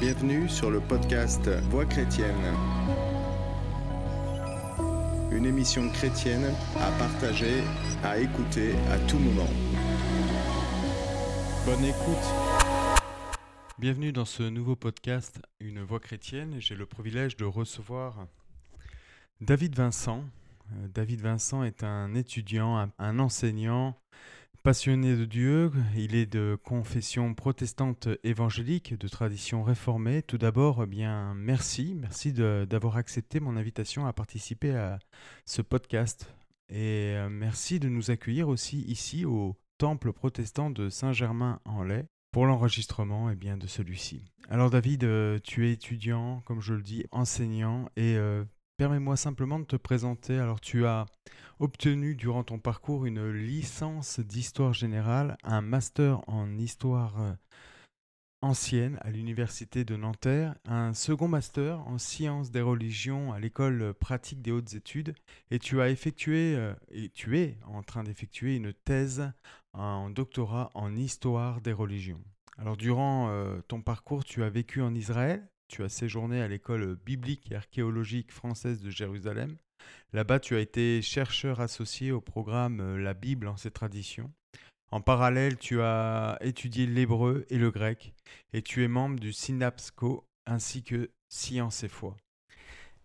Bienvenue sur le podcast Voix Chrétienne, une émission chrétienne à partager, à écouter à tout moment. Bonne écoute. Bienvenue dans ce nouveau podcast Une Voix Chrétienne. J'ai le privilège de recevoir David Vincent. David Vincent est un étudiant, un enseignant passionné de Dieu. Il est de confession protestante évangélique, de tradition réformée. Tout d'abord, bien merci d'avoir accepté mon invitation à participer à ce podcast. Et merci de nous accueillir aussi ici au temple protestant de Saint-Germain-en-Laye pour l'enregistrement de celui-ci. Alors David, tu es étudiant, comme je le dis, enseignant et permets-moi simplement de te présenter. Alors, tu as obtenu durant ton parcours une licence d'histoire générale, un master en histoire ancienne à l'université de Nanterre, un second master en sciences des religions à l'école pratique des hautes études, et tu as tu es en train d'effectuer une thèse en doctorat en histoire des religions. Alors, durant ton parcours, tu as vécu en Israël. Tu as séjourné à l'école biblique et archéologique française de Jérusalem. Là-bas, tu as été chercheur associé au programme La Bible en ses traditions. En parallèle, tu as étudié l'hébreu et le grec et tu es membre du Synapse Co. ainsi que Science et foi.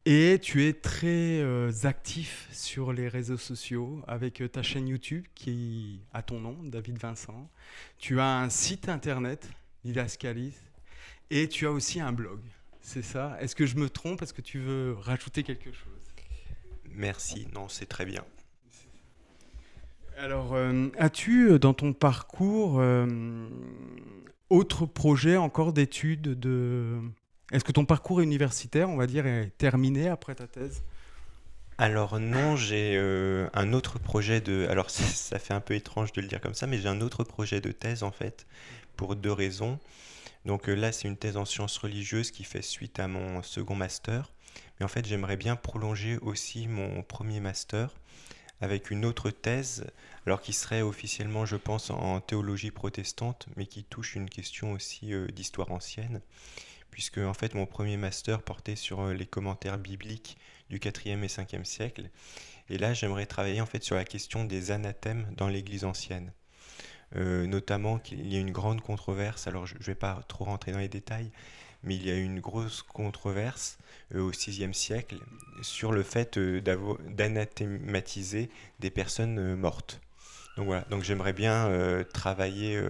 Et tu es très actif sur les réseaux sociaux avec ta chaîne YouTube qui a ton nom, David Vincent. Tu as un site internet, Didascalis, et tu as aussi un blog. C'est ça. Est-ce que je me trompe? Est-ce que tu veux rajouter quelque chose? Merci. Non, c'est très bien. Alors, as-tu dans ton parcours autre projet encore d'études de... Est-ce que ton parcours universitaire, on va dire, est terminé après ta thèse? Alors non, j'ai un autre projet de... Alors ça fait un peu étrange de le dire comme ça, mais j'ai un autre projet de thèse en fait, pour deux raisons. Donc là, c'est une thèse en sciences religieuses qui fait suite à mon second master. Mais en fait, j'aimerais bien prolonger aussi mon premier master avec une autre thèse, alors qui serait officiellement, je pense, en théologie protestante, mais qui touche une question aussi d'histoire ancienne, puisque en fait, mon premier master portait sur les commentaires bibliques du 4e et 5e siècle. Et là, j'aimerais travailler en fait sur la question des anathèmes dans l'Église ancienne. Notamment qu'il y a une grande controverse, alors je ne vais pas trop rentrer dans les détails, mais il y a une grosse controverse au VIe siècle sur le fait d'anathématiser des personnes mortes. Donc voilà, donc j'aimerais bien travailler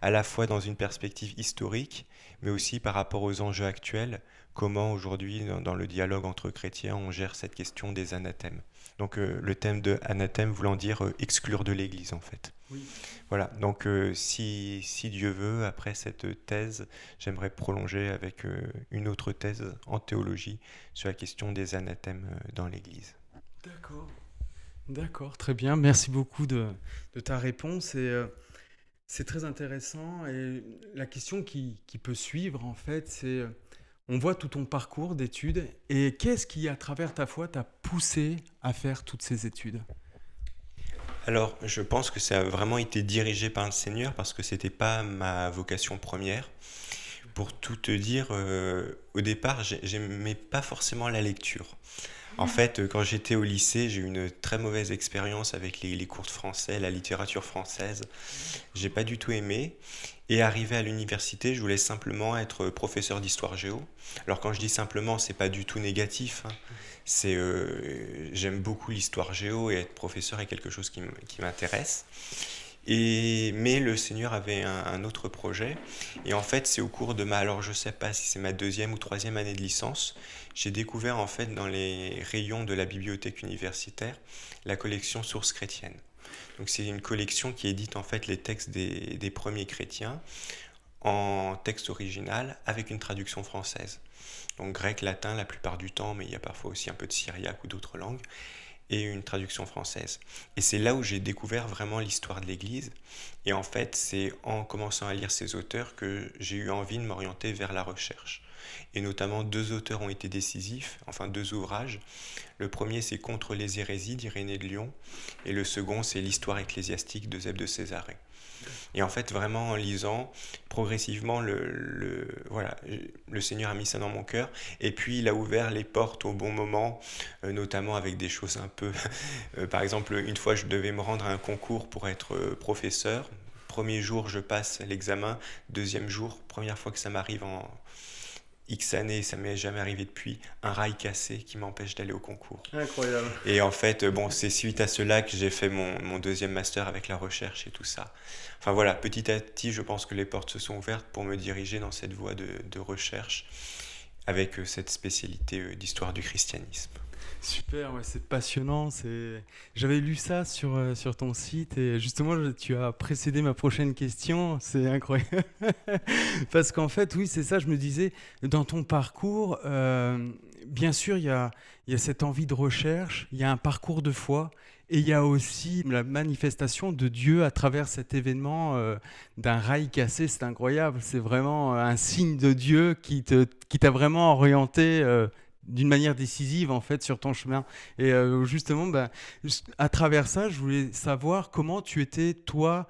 à la fois dans une perspective historique, mais aussi par rapport aux enjeux actuels, comment aujourd'hui dans le dialogue entre chrétiens on gère cette question des anathèmes. Donc le thème de anathème voulant dire exclure de l'Église en fait. Oui. Voilà, donc si Dieu veut, après cette thèse, j'aimerais prolonger avec une autre thèse en théologie sur la question des anathèmes dans l'Église. D'accord, très bien. Merci beaucoup de ta réponse et c'est très intéressant. Et la question qui peut suivre en fait, c'est on voit tout ton parcours d'études et qu'est-ce qui, à travers ta foi, t'a poussé à faire toutes ces études ? Alors, je pense que ça a vraiment été dirigé par le Seigneur parce que ce n'était pas ma vocation première. Pour tout te dire, au départ, j'aimais pas forcément la lecture. En fait, quand j'étais au lycée, j'ai eu une très mauvaise expérience avec les cours de français, la littérature française. J'ai pas du tout aimé. Et arrivé à l'université, je voulais simplement être professeur d'histoire géo. Alors quand je dis simplement, c'est pas du tout négatif. Hein. C'est, j'aime beaucoup l'histoire géo et être professeur est quelque chose qui m'intéresse. Mais le Seigneur avait un autre projet. Et en fait, c'est au cours de alors je sais pas si c'est ma 2e ou 3e année de licence, j'ai découvert en fait dans les rayons de la bibliothèque universitaire la collection Sources chrétiennes. Donc c'est une collection qui édite en fait les textes des premiers chrétiens en texte original avec une traduction française. Donc grec, latin la plupart du temps, mais il y a parfois aussi un peu de syriaque ou d'autres langues. Et une traduction française. Et c'est là où j'ai découvert vraiment l'histoire de l'Église. Et en fait, c'est en commençant à lire ces auteurs que j'ai eu envie de m'orienter vers la recherche. Et notamment, 2 auteurs ont été décisifs, enfin 2 ouvrages. Le premier, c'est « Contre les hérésies » d'Irénée de Lyon. Et le second, c'est « L'histoire ecclésiastique » d'Eusèbe de Césarée. Et en fait, vraiment en lisant, progressivement, le Seigneur a mis ça dans mon cœur. Et puis, il a ouvert les portes au bon moment, notamment avec des choses un peu... Par exemple, une fois, je devais me rendre à un concours pour être professeur. Premier jour, je passe l'examen. Deuxième jour, première fois que ça m'arrive en... X années, ça m'est jamais arrivé depuis, un rail cassé qui m'empêche d'aller au concours. Incroyable. Et en fait, bon, c'est suite à cela que j'ai fait mon deuxième master avec la recherche et tout ça. Enfin voilà, petit à petit, je pense que les portes se sont ouvertes pour me diriger dans cette voie de recherche avec cette spécialité d'histoire du christianisme. Super, ouais, c'est passionnant. J'avais lu ça sur ton site et justement, tu as précédé ma prochaine question. C'est incroyable. Parce qu'en fait, oui, c'est ça, je me disais, dans ton parcours, bien sûr, il y a cette envie de recherche, il y a un parcours de foi et il y a aussi la manifestation de Dieu à travers cet événement d'un rail cassé. C'est incroyable. C'est vraiment un signe de Dieu qui t'a vraiment orienté d'une manière décisive en fait sur ton chemin. Et justement, à travers ça, je voulais savoir comment tu étais toi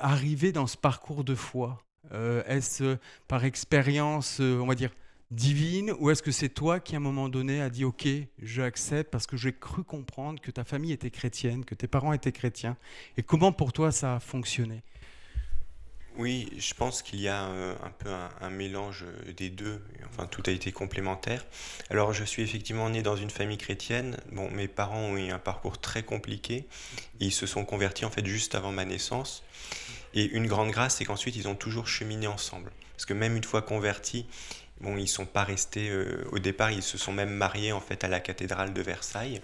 arrivé dans ce parcours de foi. Est-ce par expérience, on va dire, divine, ou est-ce que c'est toi qui à un moment donné a dit ok, je accepte parce que j'ai cru comprendre que ta famille était chrétienne, que tes parents étaient chrétiens. Et comment pour toi ça a fonctionné ? Oui, je pense qu'il y a un peu un mélange des deux. Enfin, tout a été complémentaire. Alors, je suis effectivement né dans une famille chrétienne. Bon, mes parents ont eu un parcours très compliqué. Ils se sont convertis, en fait, juste avant ma naissance. Et une grande grâce, c'est qu'ensuite, ils ont toujours cheminé ensemble. Parce que même une fois convertis, bon, ils ne sont pas restés... au départ, ils se sont même mariés, en fait, à la cathédrale de Versailles.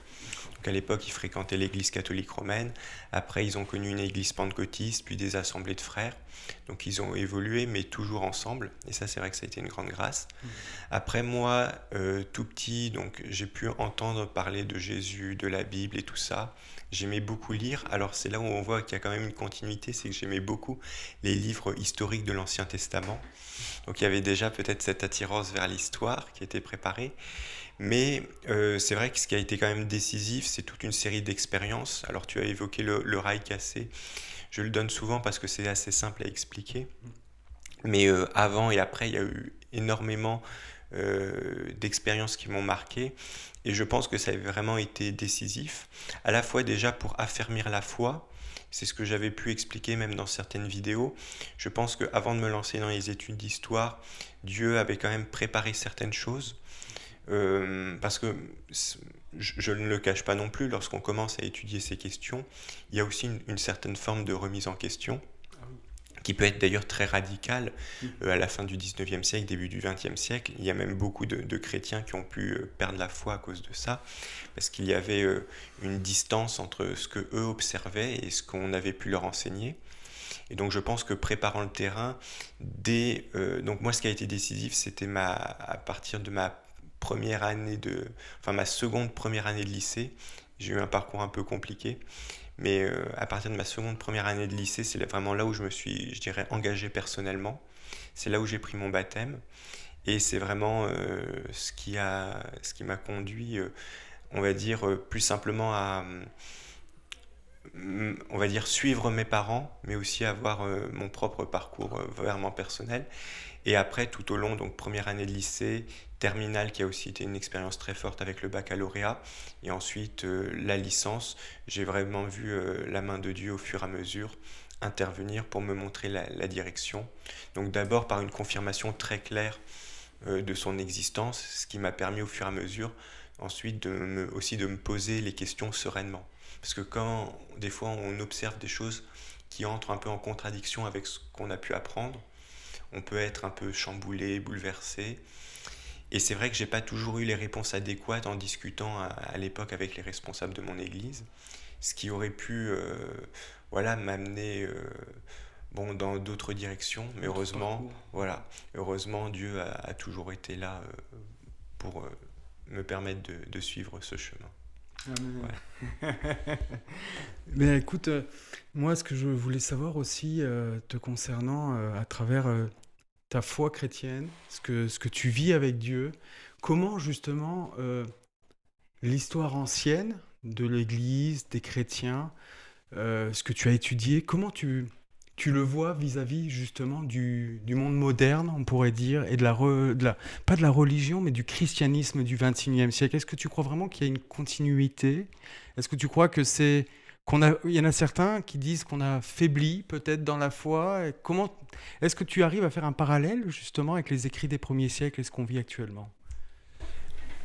Donc à l'époque, ils fréquentaient l'église catholique romaine. Après, ils ont connu une église pentecôtiste, puis des assemblées de frères. Donc, ils ont évolué, mais toujours ensemble. Et ça, c'est vrai que ça a été une grande grâce. Après, moi, tout petit, donc, j'ai pu entendre parler de Jésus, de la Bible et tout ça. J'aimais beaucoup lire. Alors, c'est là où on voit qu'il y a quand même une continuité. C'est que j'aimais beaucoup les livres historiques de l'Ancien Testament. Donc, il y avait déjà peut-être cette attirance vers l'histoire qui était préparée. Mais c'est vrai que ce qui a été quand même décisif, c'est toute une série d'expériences. Alors, tu as évoqué le rail cassé. Je le donne souvent parce que c'est assez simple à expliquer. Mais avant et après, il y a eu énormément d'expériences qui m'ont marqué. Et je pense que ça a vraiment été décisif, à la fois déjà pour affermir la foi. C'est ce que j'avais pu expliquer même dans certaines vidéos. Je pense qu'avant de me lancer dans les études d'histoire, Dieu avait quand même préparé certaines choses. Parce que je ne le cache pas non plus, lorsqu'on commence à étudier ces questions, il y a aussi une certaine forme de remise en question, qui peut être d'ailleurs très radicale. À la fin du 19e siècle, début du 20e siècle, il y a même beaucoup de chrétiens qui ont pu perdre la foi à cause de ça, parce qu'il y avait une distance entre ce que eux observaient et ce qu'on avait pu leur enseigner. Et donc, je pense que préparant le terrain, donc moi, ce qui a été décisif, c'était à partir de ma seconde première année de lycée. J'ai eu un parcours un peu compliqué, mais à partir de ma seconde première année de lycée, c'est vraiment là où je me suis, je dirais, engagé personnellement. C'est là où j'ai pris mon baptême, et c'est vraiment ce qui m'a conduit, on va dire, plus simplement à, on va dire, suivre mes parents, mais aussi avoir mon propre parcours vraiment personnel. Et après, tout au long, donc première année de lycée, terminale qui a aussi été une expérience très forte avec le baccalauréat, et ensuite la licence, j'ai vraiment vu la main de Dieu au fur et à mesure intervenir pour me montrer la direction. Donc d'abord par une confirmation très claire de son existence, ce qui m'a permis au fur et à mesure ensuite de me poser les questions sereinement. Parce que quand des fois on observe des choses qui entrent un peu en contradiction avec ce qu'on a pu apprendre, on peut être un peu chamboulé, bouleversé. Et c'est vrai que je n'ai pas toujours eu les réponses adéquates en discutant à l'époque avec les responsables de mon église, ce qui aurait pu m'amener dans d'autres directions. Mais heureusement, Dieu a toujours été là pour me permettre de suivre ce chemin. Ouais. Mais écoute, moi, ce que je voulais savoir aussi te concernant à travers ta foi chrétienne, ce que tu vis avec Dieu, comment justement l'histoire ancienne de l'Église, des chrétiens, ce que tu as étudié, comment tu tu le vois vis-à-vis justement du monde moderne, on pourrait dire, et pas de la religion, mais du christianisme du XXIe siècle. Est-ce que tu crois vraiment qu'il y a une continuité? Est-ce que tu crois que c'est... Il y en a certains qui disent qu'on a faibli peut-être dans la foi. Est-ce que tu arrives à faire un parallèle justement avec les écrits des premiers siècles et ce qu'on vit actuellement?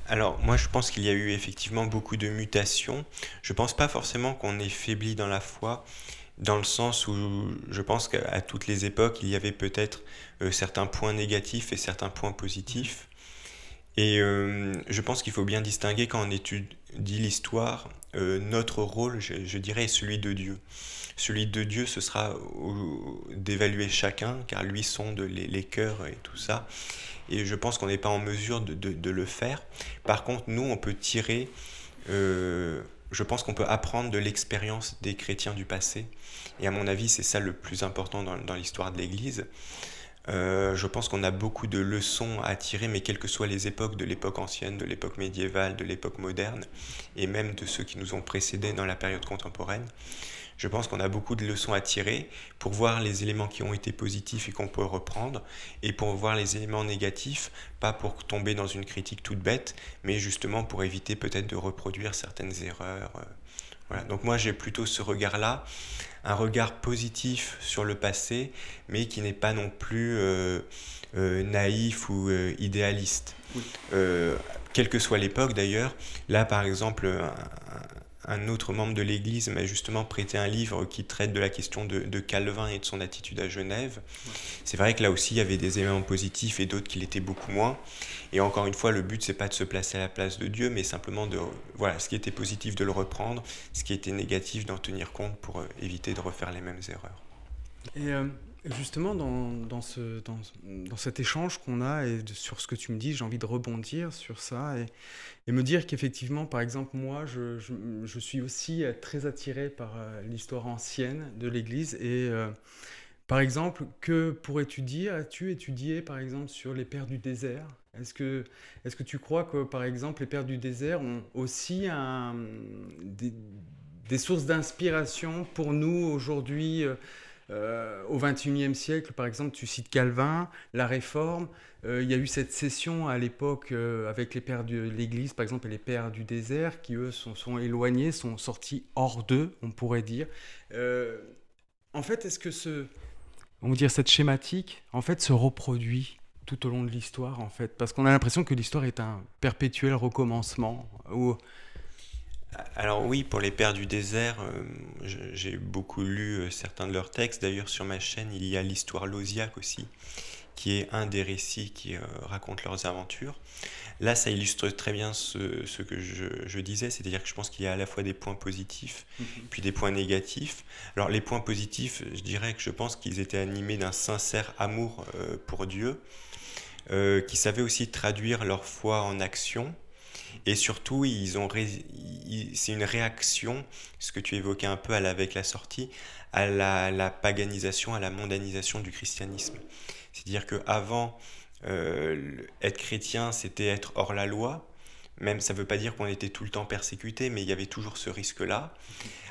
Alors moi je pense qu'il y a eu effectivement beaucoup de mutations. Je ne pense pas forcément qu'on ait faibli dans la foi, dans le sens où je pense qu'à toutes les époques il y avait peut-être certains points négatifs et certains points positifs. Et je pense qu'il faut bien distinguer quand on étudie l'histoire, notre rôle, je dirais, est celui de Dieu. Celui de Dieu, ce sera d'évaluer chacun, car lui sonde les cœurs et tout ça. Et je pense qu'on n'est pas en mesure de le faire. Par contre, nous, on peut tirer... je pense qu'on peut apprendre de l'expérience des chrétiens du passé. Et à mon avis, c'est ça le plus important dans l'histoire de l'Église. Je pense qu'on a beaucoup de leçons à tirer, mais quelles que soient les époques, de l'époque ancienne, de l'époque médiévale, de l'époque moderne, et même de ceux qui nous ont précédés dans la période contemporaine. Je pense qu'on a beaucoup de leçons à tirer pour voir les éléments qui ont été positifs et qu'on peut reprendre, et pour voir les éléments négatifs, pas pour tomber dans une critique toute bête, mais justement pour éviter peut-être de reproduire certaines erreurs. Voilà. Donc moi j'ai plutôt ce regard-là, un regard positif sur le passé, mais qui n'est pas non plus naïf ou idéaliste. Oui. Quelle que soit l'époque d'ailleurs, là par exemple un autre membre de l'Église m'a justement prêté un livre qui traite de la question de Calvin et de son attitude à Genève. C'est vrai que là aussi, il y avait des éléments positifs et d'autres qui l'étaient beaucoup moins. Et encore une fois, le but, c'est pas de se placer à la place de Dieu, mais simplement de... Voilà, ce qui était positif, de le reprendre. Ce qui était négatif, d'en tenir compte pour éviter de refaire les mêmes erreurs. Et justement, dans cet échange qu'on a, et sur ce que tu me dis, j'ai envie de rebondir sur ça et me dire qu'effectivement, par exemple, moi, je suis aussi très attiré par l'histoire ancienne de l'Église. Et par exemple, que pourrais-tu dire? As-tu étudié, par exemple, sur les Pères du désert? Est-ce que tu crois que, par exemple, les Pères du désert ont aussi des sources d'inspiration pour nous aujourd'hui? Au XXIe siècle, par exemple, tu cites Calvin, la Réforme. Il y a eu cette session à l'époque avec les pères de l'Église, par exemple, et les pères du désert, qui, eux, sont éloignés, sont sortis hors d'eux, on pourrait dire. En fait, est-ce que cette schématique, en fait, se reproduit tout au long de l'histoire, en fait? Parce qu'on a l'impression que l'histoire est un perpétuel recommencement, où... Alors oui, pour les Pères du désert, j'ai beaucoup lu certains de leurs textes. D'ailleurs, sur ma chaîne, il y a l'histoire lausiaque aussi, qui est un des récits qui raconte leurs aventures. Là, ça illustre très bien ce que je disais, c'est-à-dire que je pense qu'il y a à la fois des points positifs, puis des points négatifs. Alors les points positifs, je dirais que je pense qu'ils étaient animés d'un sincère amour pour Dieu, qui savait aussi traduire leur foi en action. Et surtout, c'est une réaction, ce que tu évoquais un peu avec la sortie, à la paganisation, à la mondanisation du christianisme. C'est-à-dire qu'avant, être chrétien, c'était être hors la loi. Même, ça ne veut pas dire qu'on était tout le temps persécuté, mais il y avait toujours ce risque-là.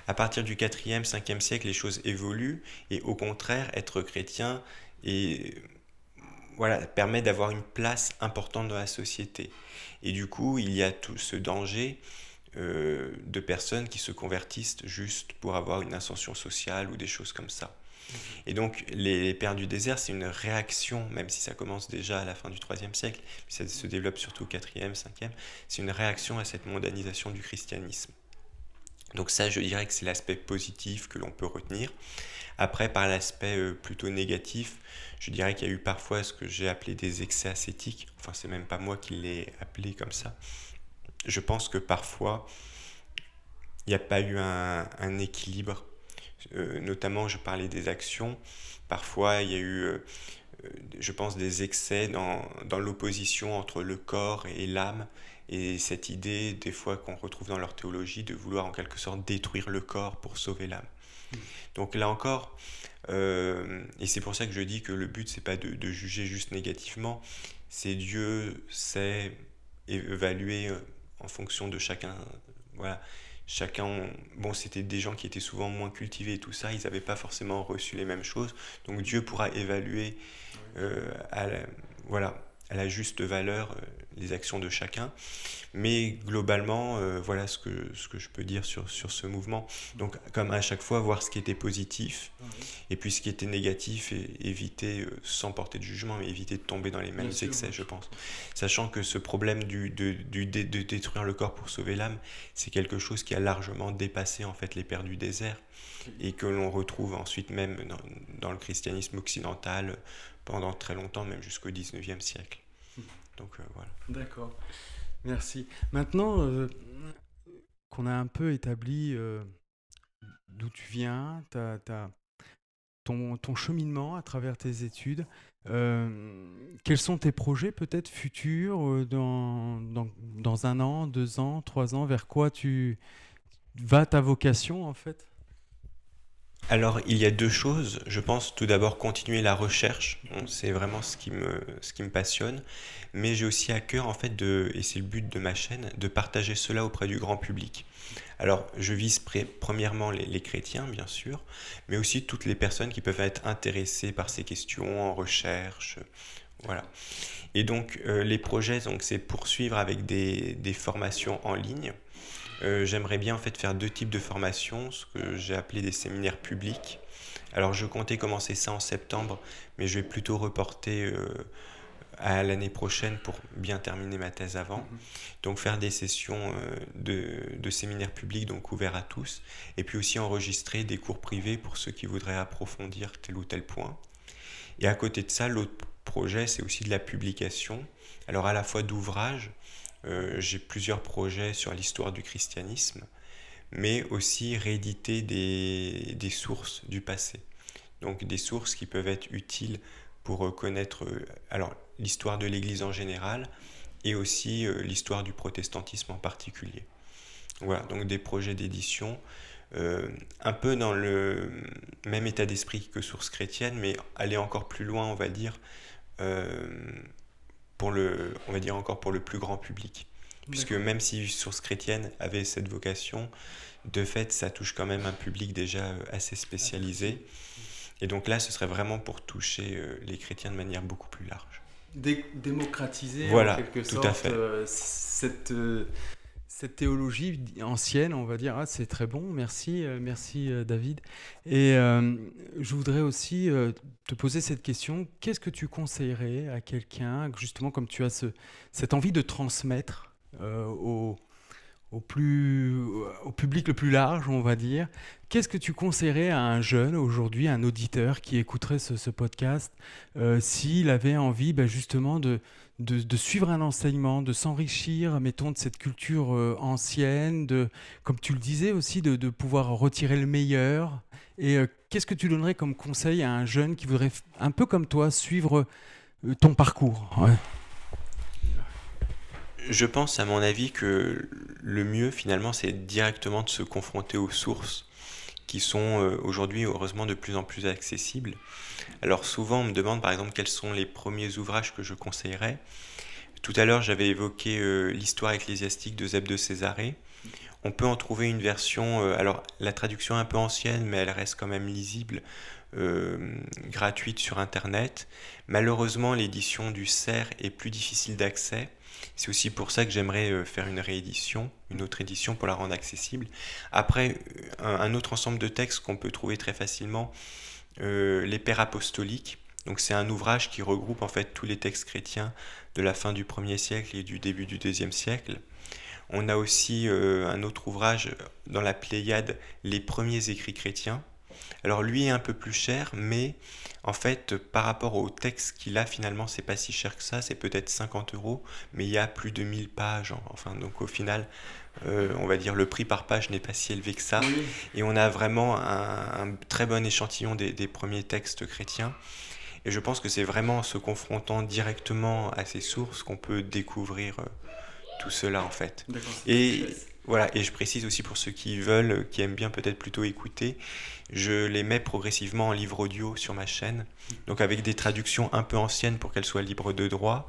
À partir du 4e, 5e siècle, les choses évoluent. Et au contraire, être chrétien permet d'avoir une place importante dans la société. Et du coup, il y a tout ce danger de personnes qui se convertissent juste pour avoir une ascension sociale ou des choses comme ça. Et donc, les Pères du désert, c'est une réaction, même si ça commence déjà à la fin du IIIe siècle, ça se développe surtout au IVe, Ve, c'est une réaction à cette mondanisation du christianisme. Donc ça, je dirais que c'est l'aspect positif que l'on peut retenir. Après, par l'aspect plutôt négatif, je dirais qu'il y a eu parfois ce que j'ai appelé des excès ascétiques. Enfin, c'est même pas moi qui l'ai appelé comme ça. Je pense que parfois, il n'y a pas eu un équilibre. Notamment, je parlais des actions. Parfois, il y a eu, je pense, des excès dans l'opposition entre le corps et l'âme. Et cette idée, des fois, qu'on retrouve dans leur théologie, de vouloir en quelque sorte détruire le corps pour sauver l'âme. Donc là encore, et c'est pour ça que je dis que le but, c'est pas de juger juste négativement, c'est Dieu sait évaluer en fonction de chacun. Voilà, chacun, bon, c'était des gens qui étaient souvent moins cultivés et tout ça, ils n'avaient pas forcément reçu les mêmes choses. Donc Dieu pourra évaluer à la juste valeur les actions de chacun. Mais globalement, voilà ce que je peux dire sur ce mouvement. Donc, comme à chaque fois, voir ce qui était positif et puis ce qui était négatif et éviter, sans porter de jugement, mais éviter de tomber dans les mêmes excès, je pense. Sachant que ce problème de détruire le corps pour sauver l'âme, c'est quelque chose qui a largement dépassé en fait les pères du désert et que l'on retrouve ensuite même dans le christianisme occidental pendant très longtemps, même jusqu'au 19e siècle. Donc, voilà. D'accord. Merci. Maintenant qu'on a un peu établi d'où tu viens, ton cheminement à travers tes études, quels sont tes projets peut-être futurs dans 1 an, 2 ans, 3 ans, vers quoi tu vas, ta vocation en fait? Alors, il y a 2 choses. Je pense tout d'abord continuer la recherche. Bon, c'est vraiment ce qui me passionne. Mais j'ai aussi à cœur, en fait, et c'est le but de ma chaîne, de partager cela auprès du grand public. Alors, je vise premièrement les chrétiens, bien sûr, mais aussi toutes les personnes qui peuvent être intéressées par ces questions en recherche. Voilà. Et donc, les projets, donc, c'est poursuivre avec des formations en ligne. J'aimerais bien en fait faire 2 types de formations, ce que j'ai appelé des séminaires publics. Alors je comptais commencer ça en septembre, mais je vais plutôt reporter à l'année prochaine pour bien terminer ma thèse avant. Donc faire des sessions de séminaires publics, donc ouverts à tous, et puis aussi enregistrer des cours privés pour ceux qui voudraient approfondir tel ou tel point. Et à côté de ça, l'autre projet, c'est aussi de la publication, alors à la fois d'ouvrages. J'ai plusieurs projets sur l'histoire du christianisme, mais aussi rééditer des sources du passé. Donc des sources qui peuvent être utiles pour connaître l'histoire de l'Église en général et aussi l'histoire du protestantisme en particulier. Voilà, donc des projets d'édition un peu dans le même état d'esprit que Sources chrétiennes, mais aller encore plus loin, on va dire, pour le plus grand public. Puisque même si Sources chrétiennes avait cette vocation, de fait, ça touche quand même un public déjà assez spécialisé. Et donc là, ce serait vraiment pour toucher les chrétiens de manière beaucoup plus large. Démocratiser en quelque sorte cette théologie ancienne, on va dire. Ah, c'est très bon, merci David. Et je voudrais aussi te poser cette question. Qu'est-ce que tu conseillerais à quelqu'un, justement comme tu as cette envie de transmettre au public le plus large, on va dire? Qu'est-ce que tu conseillerais à un jeune aujourd'hui, un auditeur qui écouterait ce podcast, s'il avait envie justement de suivre un enseignement, de s'enrichir, mettons, de cette culture ancienne, comme tu le disais aussi, de pouvoir retirer le meilleur? Et qu'est-ce que tu donnerais comme conseil à un jeune qui voudrait, un peu comme toi, suivre ton parcours? Je pense, à mon avis, que le mieux, finalement, c'est directement de se confronter aux sources qui sont aujourd'hui, heureusement, de plus en plus accessibles. Alors souvent, on me demande, par exemple, quels sont les premiers ouvrages que je conseillerais. Tout à l'heure, j'avais évoqué l'histoire ecclésiastique d'Eusèbe de Césarée. On peut en trouver une version, alors la traduction est un peu ancienne, mais elle reste quand même lisible, gratuite sur Internet. Malheureusement, l'édition du CERF est plus difficile d'accès. C'est aussi pour ça que j'aimerais faire une réédition, une autre édition pour la rendre accessible. Après, un autre ensemble de textes qu'on peut trouver très facilement, les Pères apostoliques. Donc c'est un ouvrage qui regroupe en fait tous les textes chrétiens de la fin du 1er siècle et du début du 2e siècle. On a aussi un autre ouvrage dans la Pléiade, les premiers écrits chrétiens. Alors lui est un peu plus cher, mais en fait, par rapport au texte qu'il a, finalement, c'est pas si cher que ça, c'est peut-être 50 €, mais il y a plus de 1000 pages. Enfin, donc au final, on va dire le prix par page n'est pas si élevé que ça. Oui. Et on a vraiment un très bon échantillon des premiers textes chrétiens. Et je pense que c'est vraiment en se confrontant directement à ces sources qu'on peut découvrir tout cela, en fait. D'accord, voilà, et je précise aussi pour ceux qui aiment bien peut-être plutôt écouter, je les mets progressivement en livre audio sur ma chaîne, donc avec des traductions un peu anciennes pour qu'elles soient libres de droit,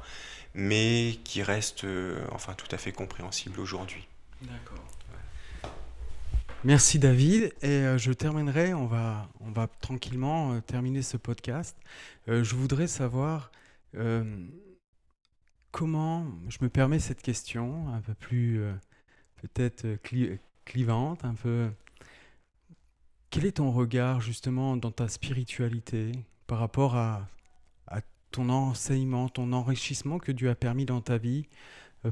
mais qui restent tout à fait compréhensibles aujourd'hui. D'accord. Merci David, et je terminerai, on va tranquillement terminer ce podcast. Je voudrais savoir comment, je me permets cette question un peu plus peut-être clivante, un peu, quel est ton regard justement dans ta spiritualité par rapport à ton enseignement, ton enrichissement que Dieu a permis dans ta vie ?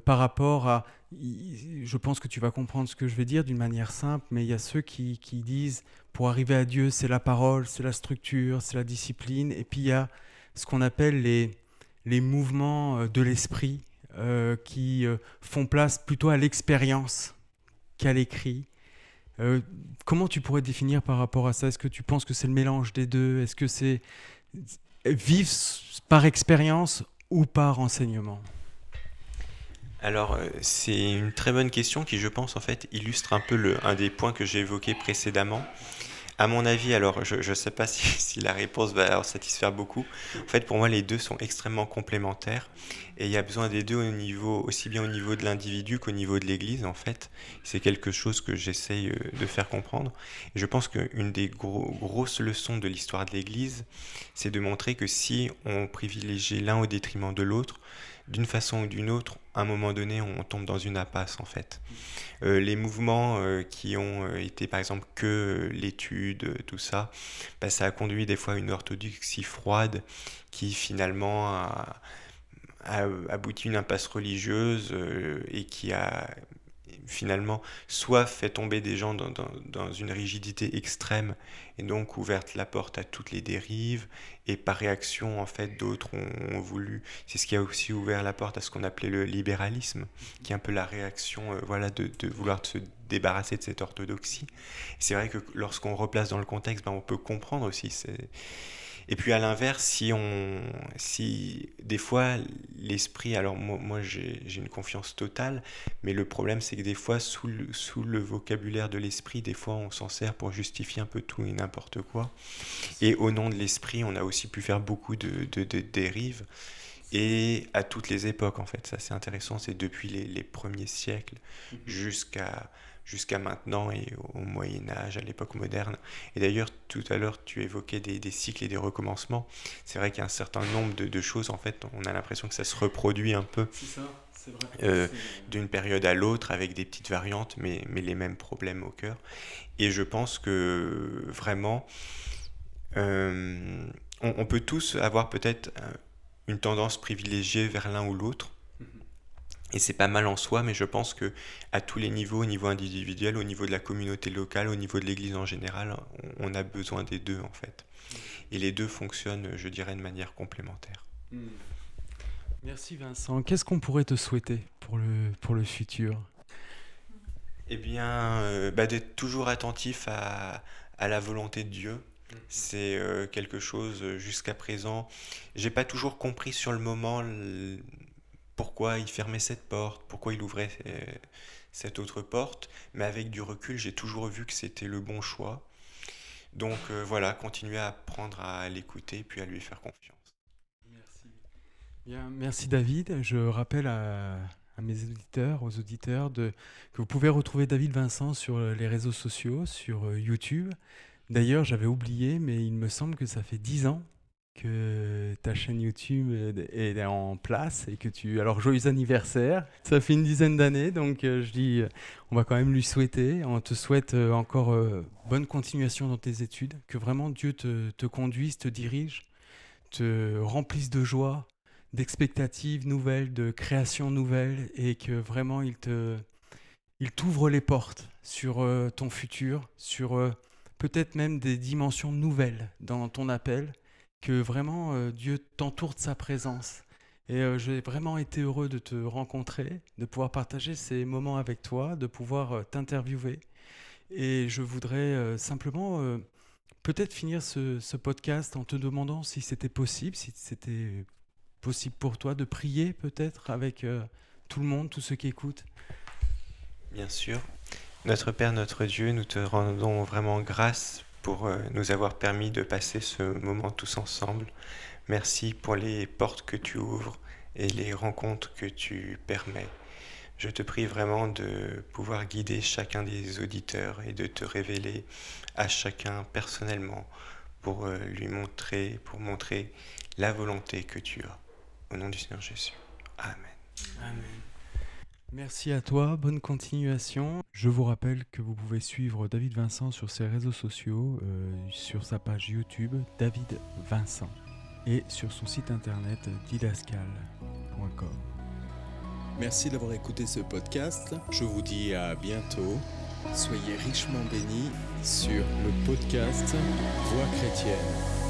Par rapport à, je pense que tu vas comprendre ce que je vais dire d'une manière simple, mais il y a ceux qui disent pour arriver à Dieu, c'est la parole, c'est la structure, c'est la discipline. Et puis il y a ce qu'on appelle les mouvements de l'esprit qui font place plutôt à l'expérience qu'à l'écrit. Comment tu pourrais te définir par rapport à ça ? Est-ce que tu penses que c'est le mélange des deux ? Est-ce que c'est vivre par expérience ou par enseignement ? Alors, c'est une très bonne question qui, je pense, en fait, illustre un peu un des points que j'ai évoqués précédemment. À mon avis, alors, je ne sais pas si la réponse va satisfaire beaucoup. En fait, pour moi, les deux sont extrêmement complémentaires et il y a besoin des deux aussi bien au niveau de l'individu qu'au niveau de l'Église, en fait. C'est quelque chose que j'essaye de faire comprendre. Et je pense qu'une des grosses leçons de l'histoire de l'Église, c'est de montrer que si on privilégie l'un au détriment de l'autre, d'une façon ou d'une autre, à un moment donné, on tombe dans une impasse, en fait. Les mouvements qui ont été, par exemple, que l'étude, tout ça, bah, ça a conduit des fois à une orthodoxie froide qui, finalement, a abouti à une impasse religieuse et qui a, finalement, soit fait tomber des gens dans une rigidité extrême et donc ouverte la porte à toutes les dérives, et par réaction, en fait, d'autres ont voulu... C'est ce qui a aussi ouvert la porte à ce qu'on appelait le libéralisme, qui est un peu la réaction de vouloir se débarrasser de cette orthodoxie. Et c'est vrai que lorsqu'on replace dans le contexte, ben, on peut comprendre aussi... Et puis à l'inverse, si des fois l'esprit, alors moi j'ai une confiance totale, mais le problème c'est que des fois sous le vocabulaire de l'esprit, des fois on s'en sert pour justifier un peu tout et n'importe quoi. Et au nom de l'esprit, on a aussi pu faire beaucoup de dérives, et à toutes les époques en fait, ça c'est intéressant, c'est depuis les premiers siècles jusqu'à maintenant et au Moyen-Âge, à l'époque moderne. Et d'ailleurs, tout à l'heure, tu évoquais des cycles et des recommencements. C'est vrai qu'il y a un certain nombre de choses, en fait, on a l'impression que ça se reproduit un peu. C'est ça, c'est vrai. D'une période à l'autre, avec des petites variantes, mais les mêmes problèmes au cœur. Et je pense que, vraiment, on peut tous avoir peut-être une tendance privilégiée vers l'un ou l'autre. Et c'est pas mal en soi, mais je pense que à tous les niveaux, au niveau individuel, au niveau de la communauté locale, au niveau de l'Église en général, on a besoin des deux en fait. Et les deux fonctionnent, je dirais, de manière complémentaire. Merci Vincent. Qu'est-ce qu'on pourrait te souhaiter pour le futur ? Eh bien, d'être toujours attentif à la volonté de Dieu. C'est quelque chose, jusqu'à présent, j'ai pas toujours compris sur le moment... Pourquoi il fermait cette porte, pourquoi il ouvrait cette autre porte. Mais avec du recul, j'ai toujours vu que c'était le bon choix. Donc voilà, continuer à apprendre à l'écouter puis à lui faire confiance. Merci. Bien, merci David. Je rappelle à mes auditeurs, aux auditeurs, que vous pouvez retrouver David Vincent sur les réseaux sociaux, sur YouTube. D'ailleurs, j'avais oublié, mais il me semble que ça fait 10 ans que ta chaîne YouTube est en place et que tu... Alors, joyeux anniversaire, ça fait une dizaine d'années, donc je dis, on va quand même lui souhaiter. On te souhaite encore bonne continuation dans tes études, que vraiment Dieu te conduise, te dirige, te remplisse de joie, d'expectatives nouvelles, de créations nouvelles, et que vraiment il t'ouvre les portes sur ton futur, sur peut-être même des dimensions nouvelles dans ton appel, que vraiment Dieu t'entoure de sa présence. Et j'ai vraiment été heureux de te rencontrer, de pouvoir partager ces moments avec toi, de pouvoir t'interviewer. Et je voudrais simplement peut-être finir ce podcast en te demandant si c'était possible pour toi de prier peut-être avec tout le monde, tous ceux qui écoutent. Bien sûr. Notre Père, notre Dieu, nous te rendons vraiment grâce pour nous avoir permis de passer ce moment tous ensemble. Merci pour les portes que tu ouvres et les rencontres que tu permets. Je te prie vraiment de pouvoir guider chacun des auditeurs et de te révéler à chacun personnellement pour lui montrer, la volonté que tu as. Au nom du Seigneur Jésus. Amen. Amen. Merci à toi, bonne continuation. Je vous rappelle que vous pouvez suivre David Vincent sur ses réseaux sociaux, sur sa page YouTube, David Vincent, et sur son site internet didascal.com. Merci d'avoir écouté ce podcast. Je vous dis à bientôt. Soyez richement bénis sur le podcast Voix Chrétienne.